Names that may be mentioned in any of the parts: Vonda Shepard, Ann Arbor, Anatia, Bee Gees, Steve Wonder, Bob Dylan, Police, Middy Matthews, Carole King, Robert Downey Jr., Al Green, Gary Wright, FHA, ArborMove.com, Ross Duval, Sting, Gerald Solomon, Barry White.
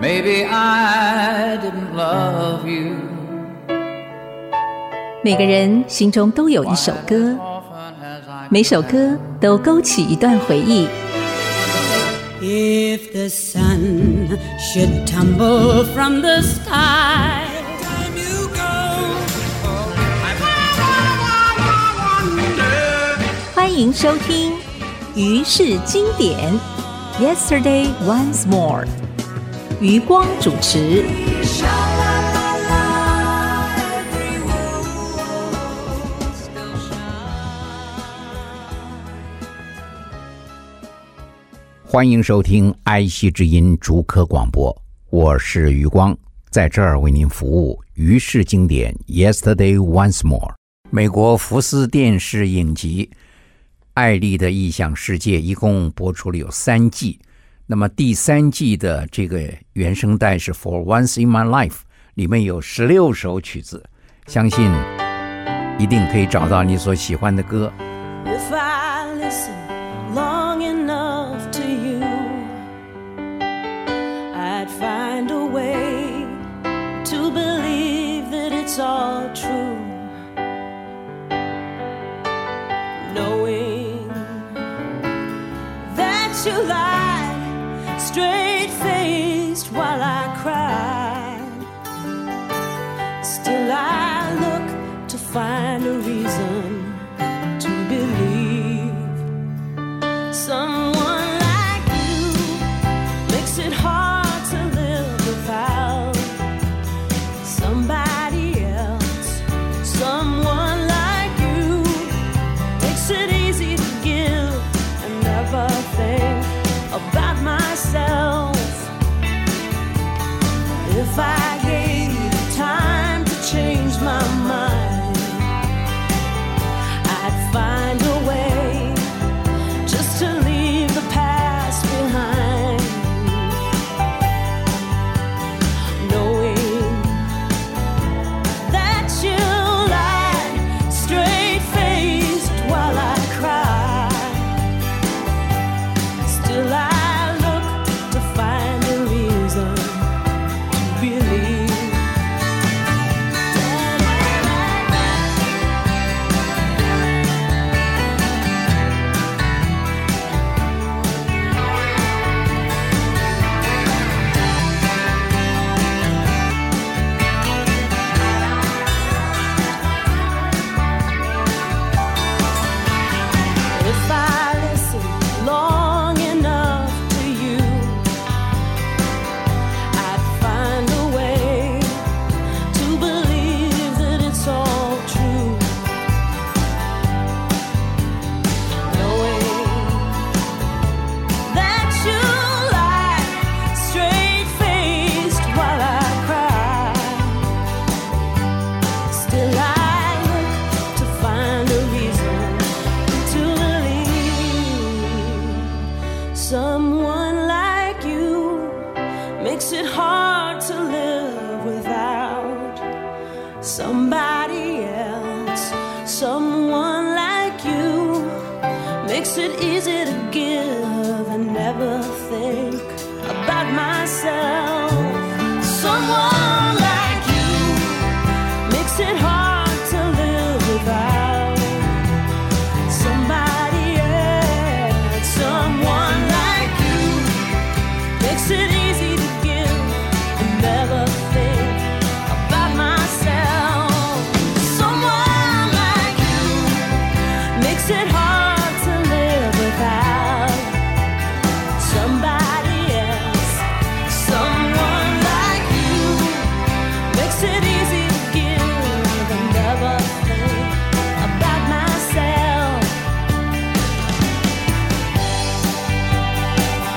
Maybe I didn't love you. 每个人心中都有一首歌，每首歌都勾起一段回忆。If the sun should tumble from the sky, time you go. Oh, 欢迎收听《于是经典》，Yesterday Once More， 余光主持。欢迎收听爱惜之音竹科广播，我是余光，在这儿为您服务。于是经典 Yesterday Once More， 美国福斯电视影集《艾丽的异想世界》一共播出了有三季，那么第三季的这个原声带是 For Once in My Life， 里面有16首曲子，相信一定可以找到你所喜欢的歌。If I listen long enough to you, I'd find a way to believe that it's all true, knowing that you lied straight-faced while I cried. Still I look to find a reason to believe someone like you makes it hard to live without somebody else. Someone like you makes it easy to give and never think about myself. If I gave time to change my mind, I'd find a way to leave the past behind, knowing that you lied straight-faced while I cried. Still I look to find a reason to believe.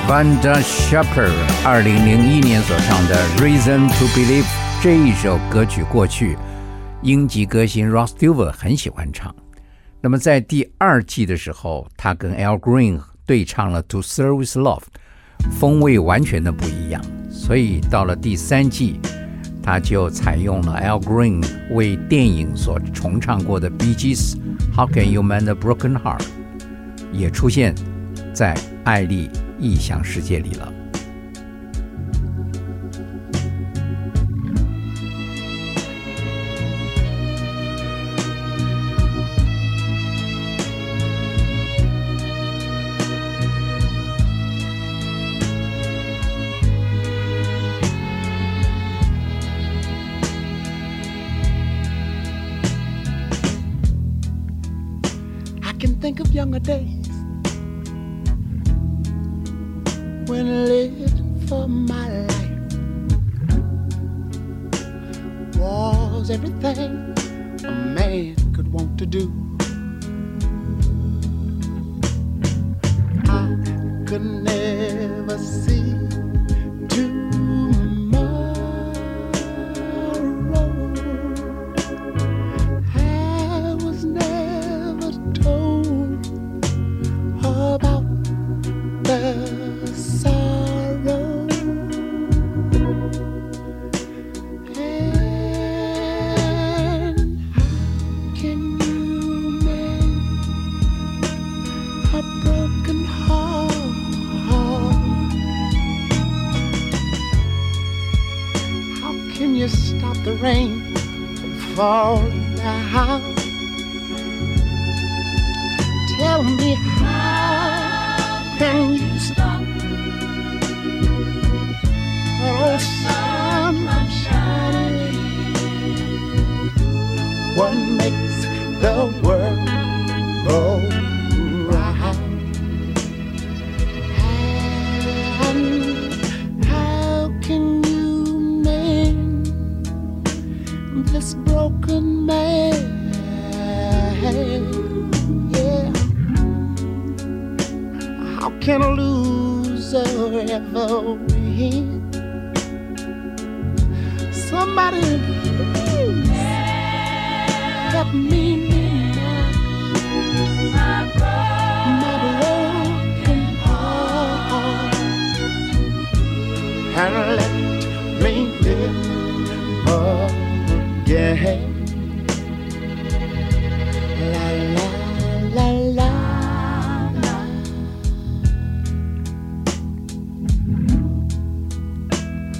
Vonda Shepard 2001年所唱的 Reason to Believe 这一首歌曲，过去英籍歌星 Ross Duval 很喜欢唱。那么在第二季的时候，他跟 Al Green 对唱了 To Serve With Love， 风味完全的不一样。所以到了第三季，他就采用了 Al Green 为电影所重唱过的 Bee Gees How Can You Mend a Broken Heart， 也出现在艾丽异想世界里了。younger days when living for my life was everything a man could want to do. I could never see rain falling down. Tell me how can you stop the sun from shining? What makes the world go round? And how can you this broken man, yeah. How can a loser ever win? Somebody please help me, my broken heart, and let me live up. Yeah. La la la la.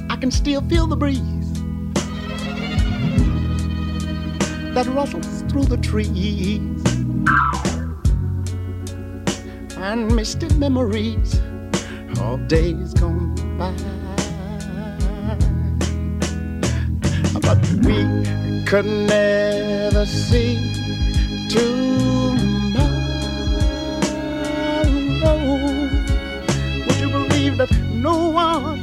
I can still feel the breeze that rustles through the trees, and misty memories of days gone by. But we could never see tomorrow. Would you believe that no one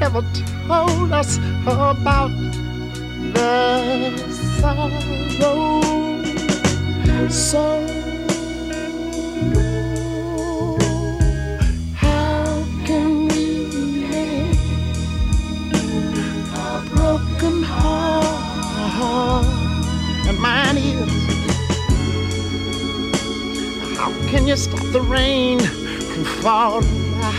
ever told us about the sorrow? So mine is, how can you stop the rain from falling down?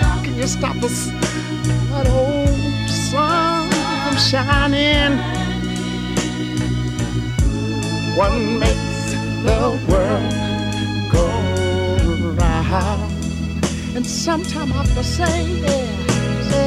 How can you stop the that old sun from shining? What makes the world go round? And sometime I have to say, yeah, say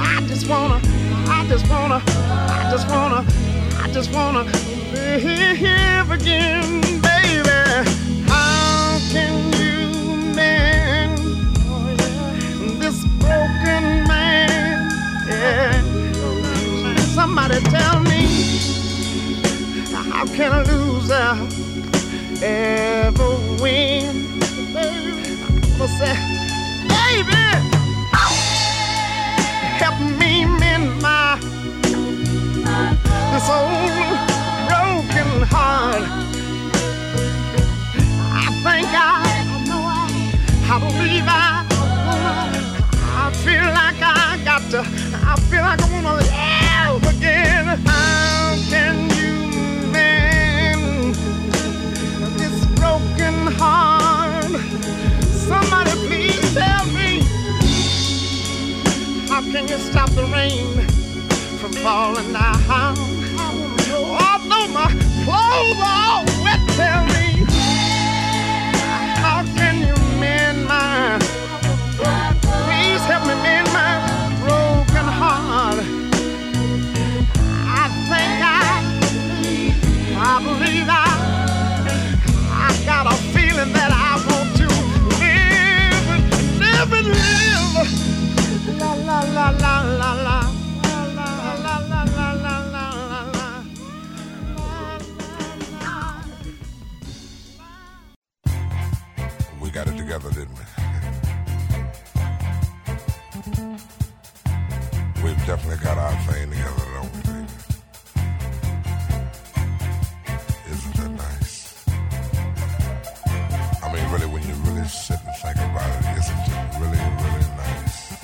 I just wanna live again, baby. How can you mend this broken man? Yeah. Somebody tell me, how can a loser ever win? Baby, I'm gonna say, baby, help me mend this old broken heart. I think I believe I feel like I got to, I feel like I wanna live again. How can you mend this broken heart? Somebody please tell me, how can you stop the rain got it together, didn't we? We've definitely got our thing together, don't we, baby? Isn't that nice? I mean, really, when you really sit and think about it, isn't it really, really nice?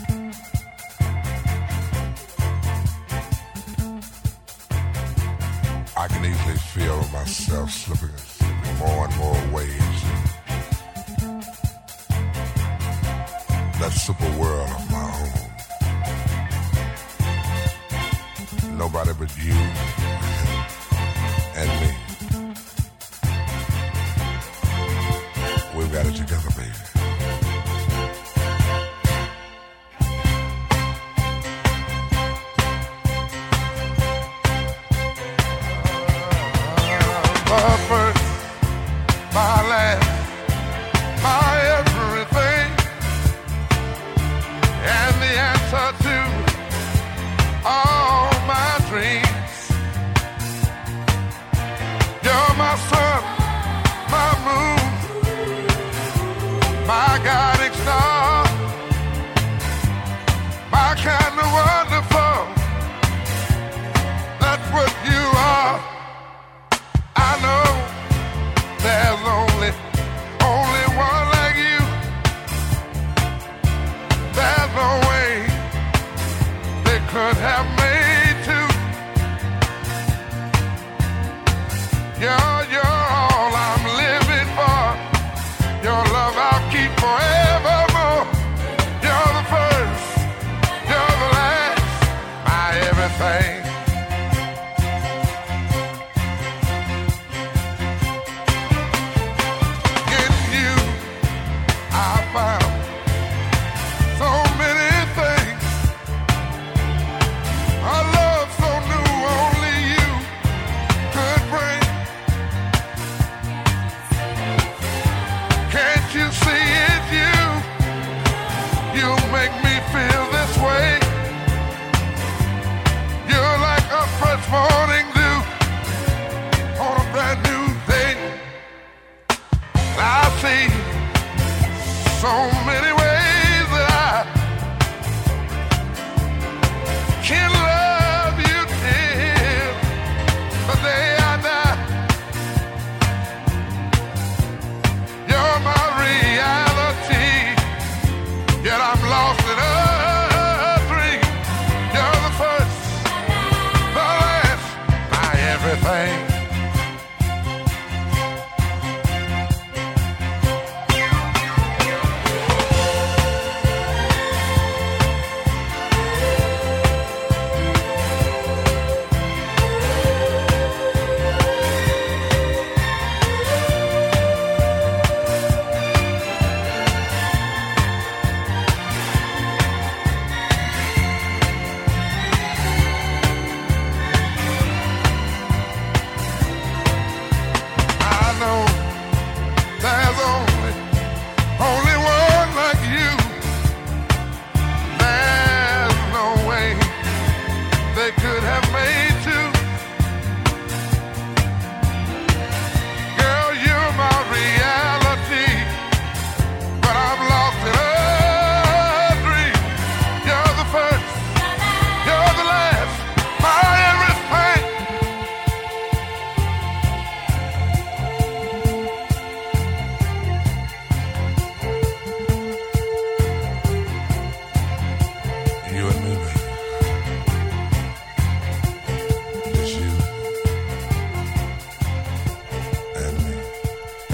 I can easily feel myself slipping more and more waves. That super world of my own. Nobody but you and me. We've got it together, baby.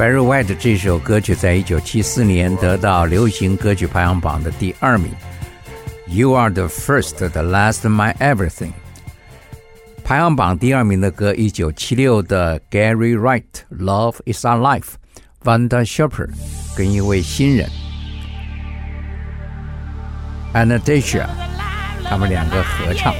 Barry White 这首歌曲在1974年得到流行歌曲排行榜的第2名。 You are the first, the last, my everything。 排行榜第2名的歌1976的 Gary Wright Love is our life， Vonda Shepard 跟一位新人 Anatia 他们两个合唱。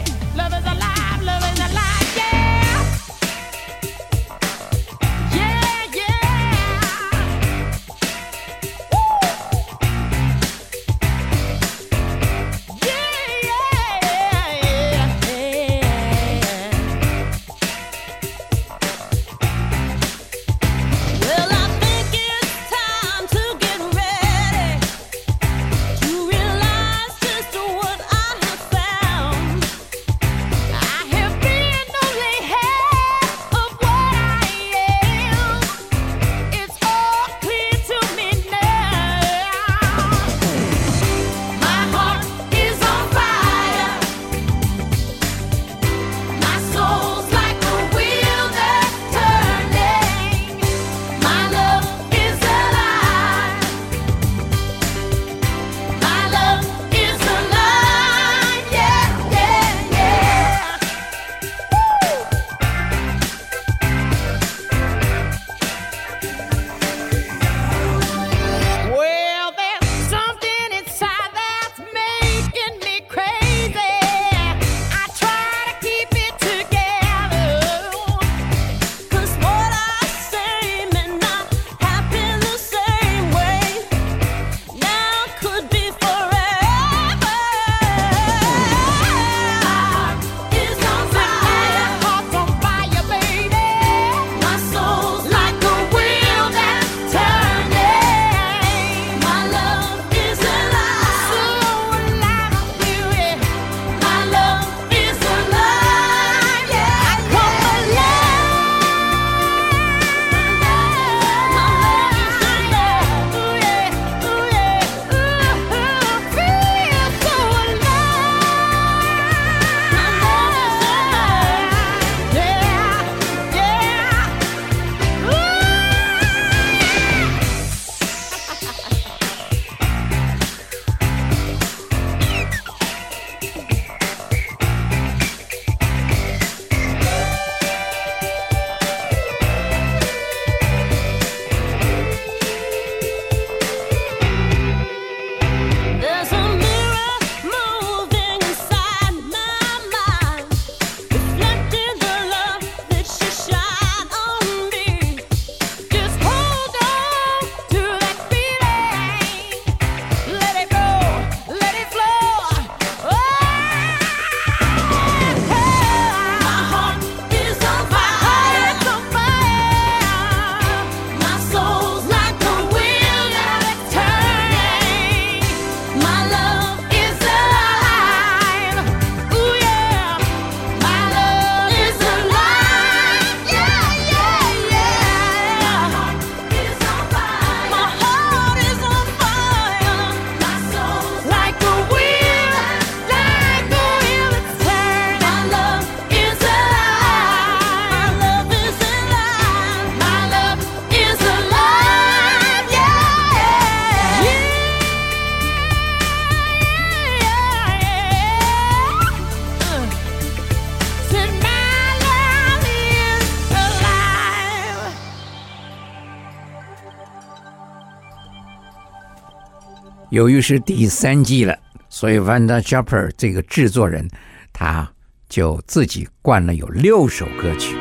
由于是第三季了，所以 Vonda Shepard 这个制作人他就自己灌了有6首歌曲，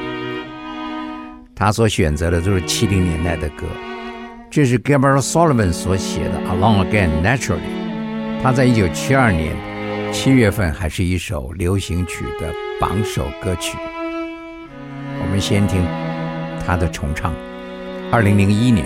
他所选择的都是70年代的歌。这是 Gerald Solomon 所写的 Along Again Naturally， 他在1972年7月份还是一首流行曲的榜首歌曲。我们先听他的重唱，2001年。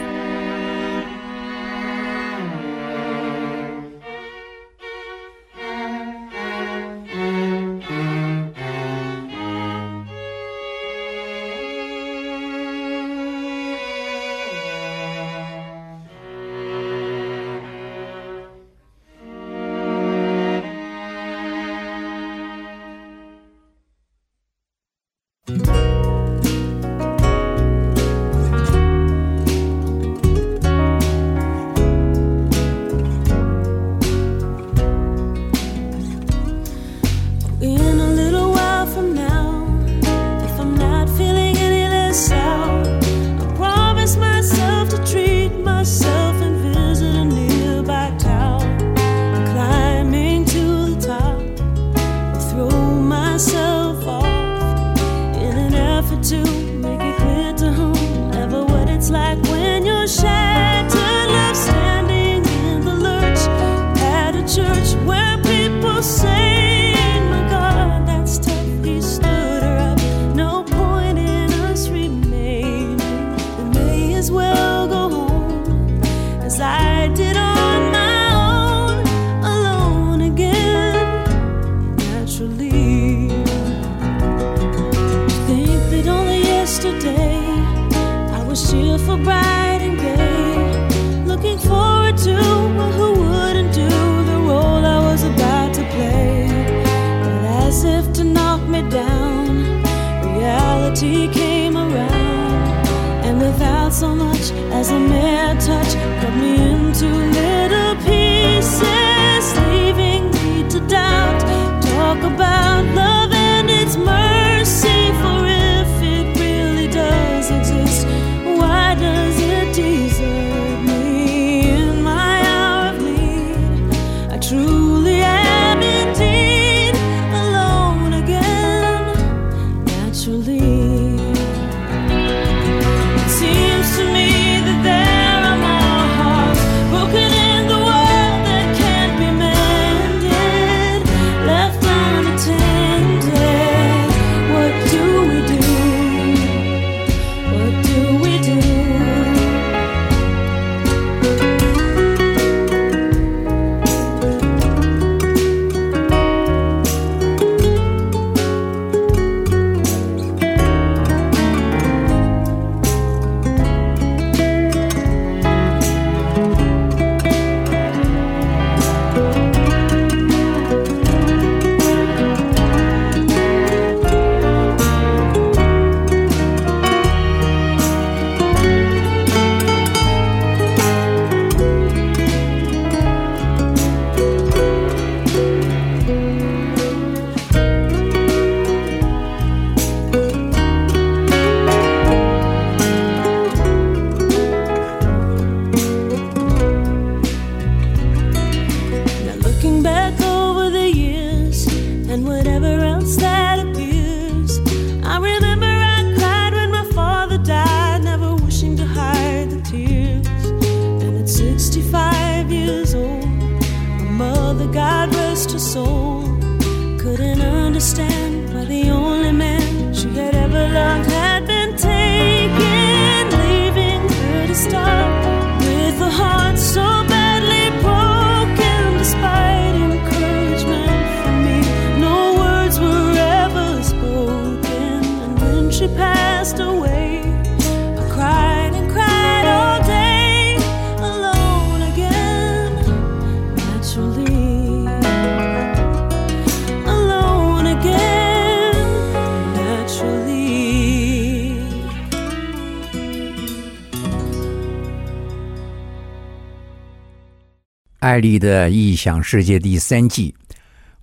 艾莉的异想世界第3季，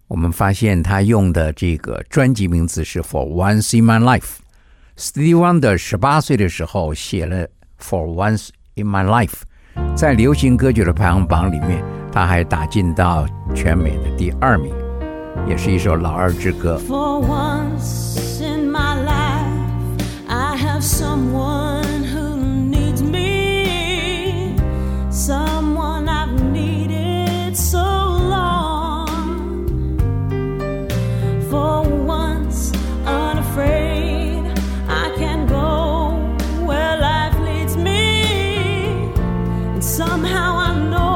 我们发现他用的这个专辑名字是 For Once in My Life。 Steve Wonder 18岁的时候写了 For Once in My Life， 在流行歌曲的排行榜里面他还打进到全美的第2名，也是一首老二之歌。 For once in my life I have someone who needs me, someone I've needed so long. For once unafraid I can go where life leads me, and somehow I know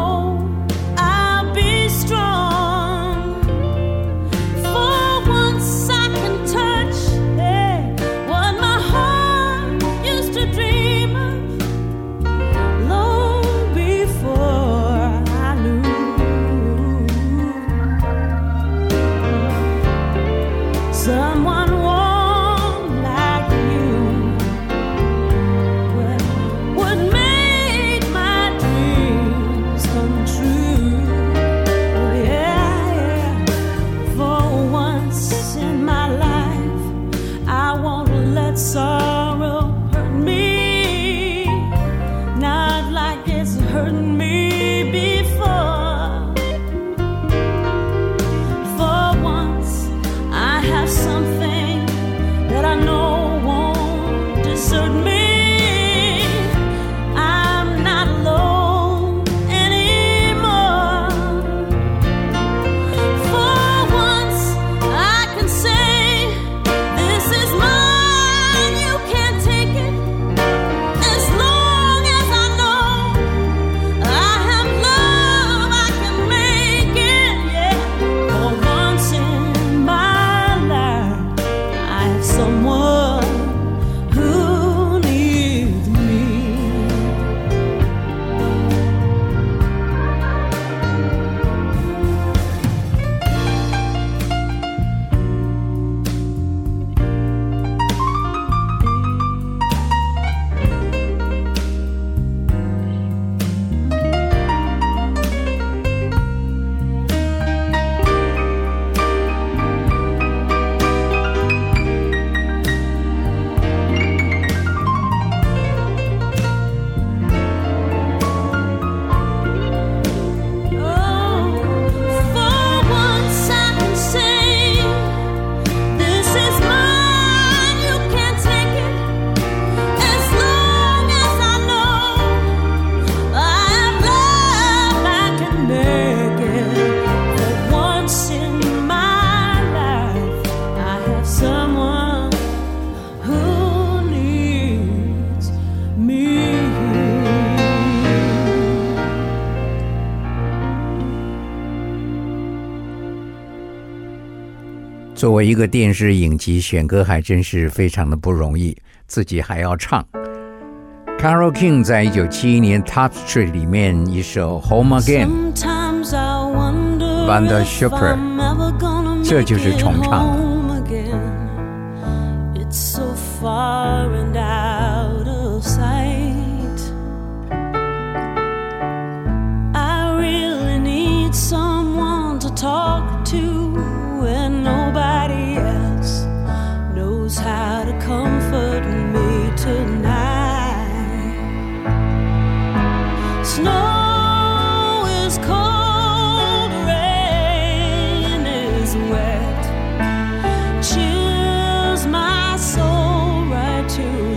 作为一个电视影集选歌还真是非常的不容易，自己还要唱。 Carole King 在1971年 Top Street 里面一首 Home Again， Vonda Shepard， 这就是重唱了。It's so far and out of sight, I really need someone to talk to when nobody else knows how to comfort me tonight. Snow is cold, rain is wet, chills my soul right to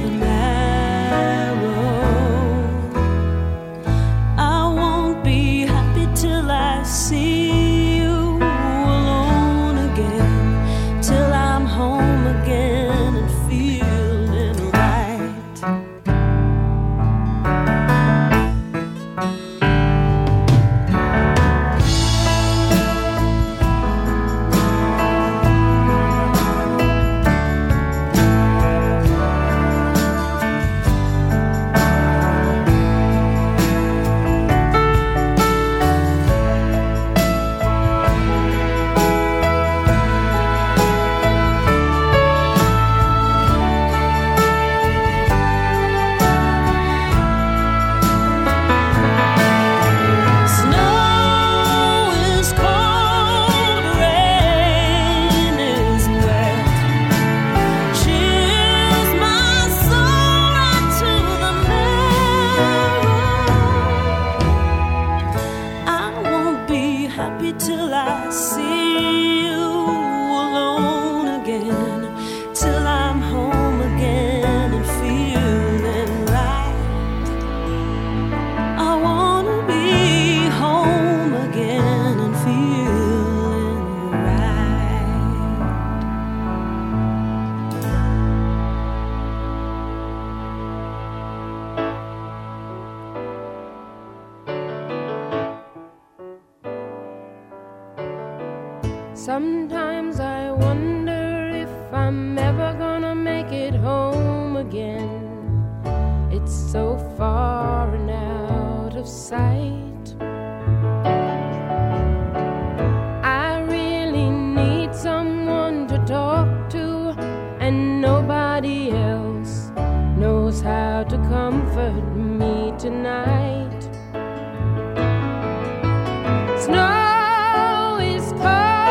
Sometimes I wonder if I'm ever gonna make it home again. It's so far and out of sight. I really need someone to talk to, and nobody else knows how to comfort me tonight. Snow is cold.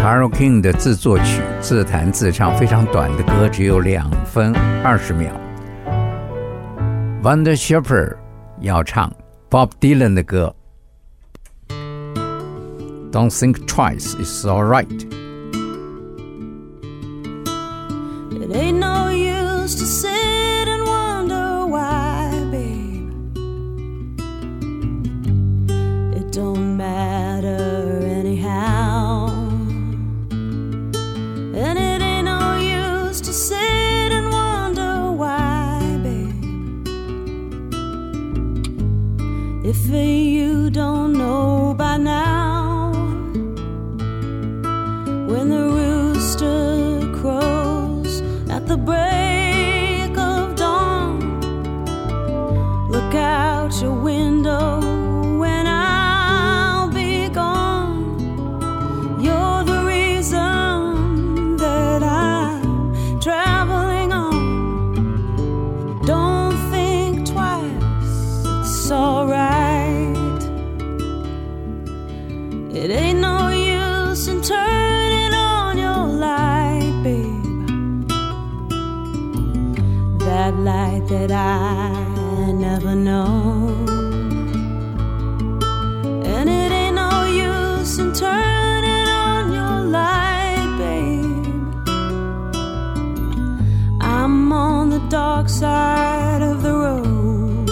Carole King 的自作曲自弹自唱，非常短的歌，只有2分20秒。Vonda Shepard 要唱 Bob Dylan 的歌 Don't think twice, it's alright. It ain't no use to sit and wonder why, babe. It don't matter anyhow.And it ain't no use to sit and wonder why, babe. If you don't know by now, when the rooster crows at the break of dawn, look out your window when I'll be gone. You're the reason.It ain't no use in turning on your light, babe. That light that I never know. And it ain't no use in turning on your light, babe. I'm on the dark side of the road.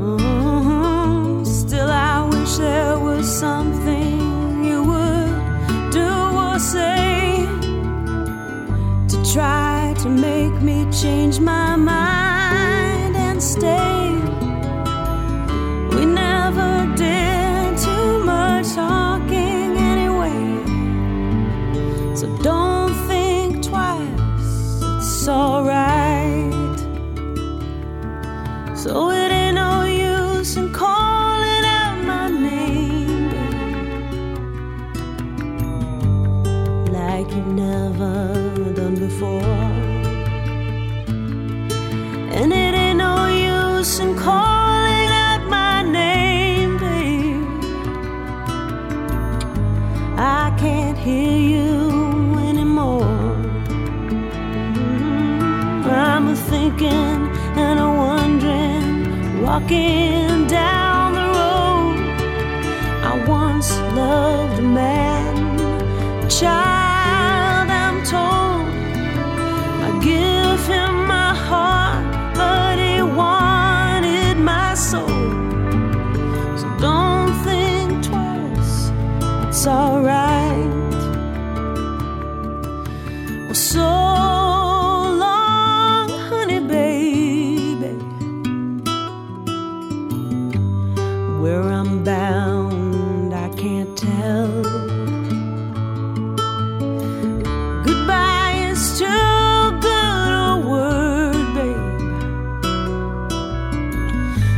Mm-hmm. Still, I wish there was something.Try to make me change my mind and stay. We never did too much talking anyway. So don't think twice, it's alright. So it ain't no use in calling out my name, babe. Like you've never.And it ain't no use in calling out my name, babe. I can't hear you anymore. I'm a-thinking and a-wondering, walking down the road. I once loved a man, a child, I'm told.Give him my heart, but he wanted Well, so long, honey, baby, where I'm bound, I can't tell. Goodbye is too good a word, babe,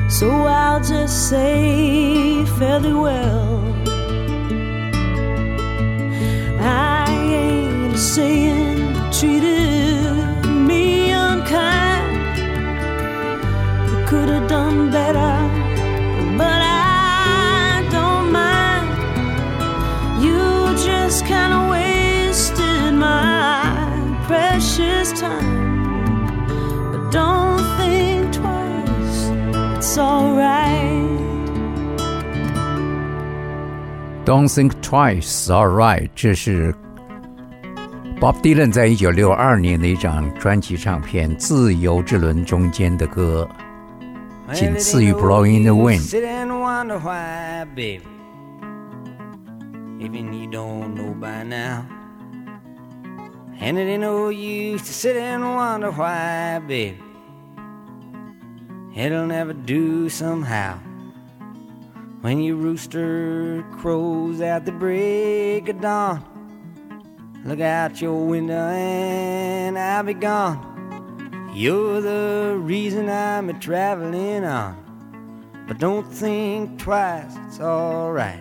so I'll just say fare thee well. Saying you treated me unkind, you could have done better, but I don't mind. You just kind of wasted my precious time, but don't think twice, it's alright. Don't think twice, alright. 这是Bob Dylan 在1962年的一张专辑唱片《自由之轮》中间的歌，仅次于 Blow in the Wind。 Sit and wonder why, baby, even you don't know by now. And it ain't no use to sit and wonder why, baby, it'll never do somehow. When your rooster crows at the break of dawn, look out your window and I'll be gone. You're the reason I'm a-traveling on, but don't think twice, it's all right.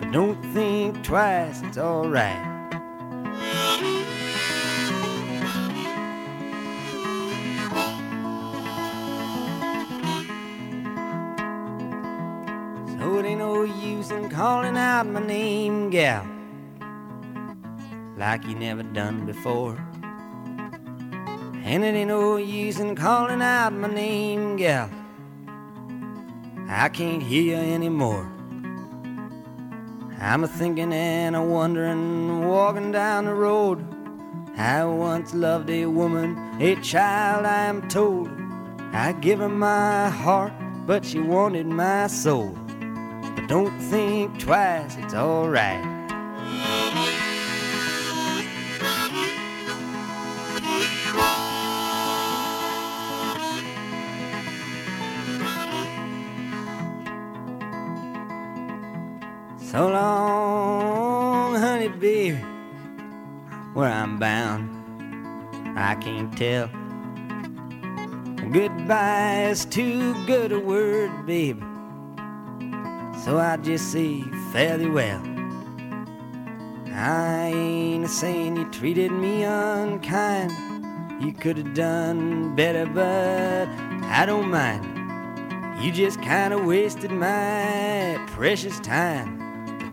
but don't think twice, it's alright. And calling out my name, gal, like you never done before. And it ain't no use in calling out my name, gal, I can't hear you anymore. I'm a-thinking and a-wondering, walking down the road. I once loved a woman, a child, I am told. I give her my heart, but she wanted my soul. But don't think twice, it's alright. So long, honey, baby, where I'm bound, I can't tell. Goodbye is too good a word, baby, so I just say fare thee well. I ain't saying you treated me unkind, you could have done better, but I don't mind. You just kind of wasted my precious time, but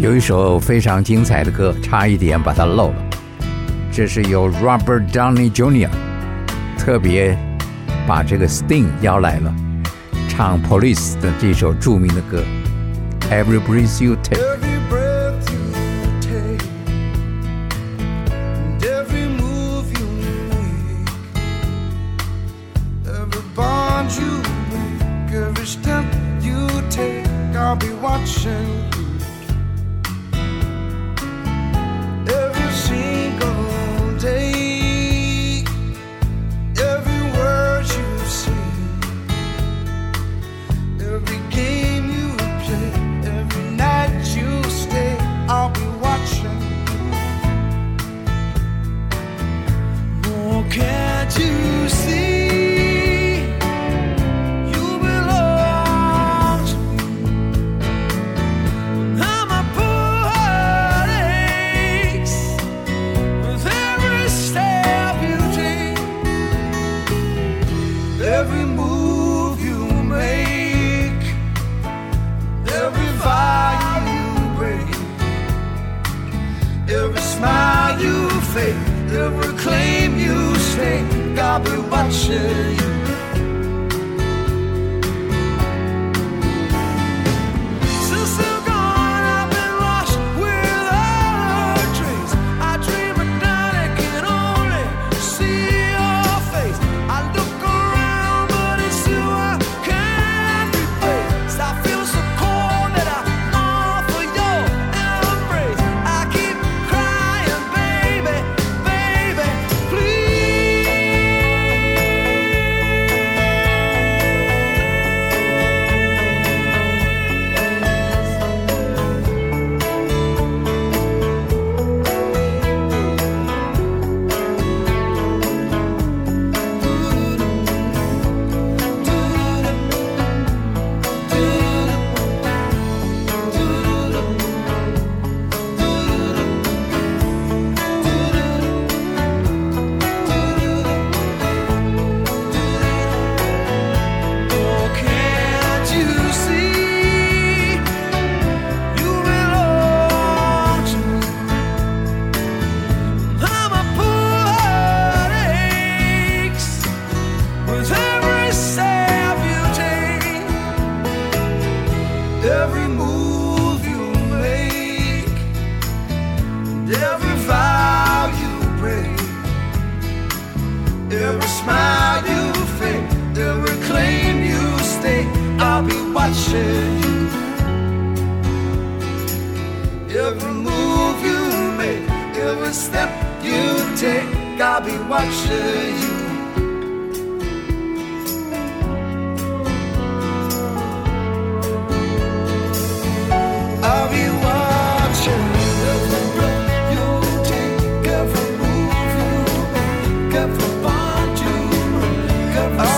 有一首非常精彩的歌，差一点把它漏了。这是由 Robert Downey Jr. 特别把这个 Sting 邀来了，唱 Police 的这首著名的歌 Every Breath You Take。that you make, every step you take, I'll be watching you. Every single day, every word you say, every game you play, every night you stay, I'll be watching you. Oh, can't you see? Every claim you say, I'll be watching you. Since you're gone, I've been lost with all her dreams. I dream of night I can only see your face. I look around, but it's you I can't replace. I feel so cold that I long for your embrace. I keep crying, baby. Every move you make, every step you take, I'll be watching you. I'll be watching you. Every breath you take, every move you make, every bond you break, every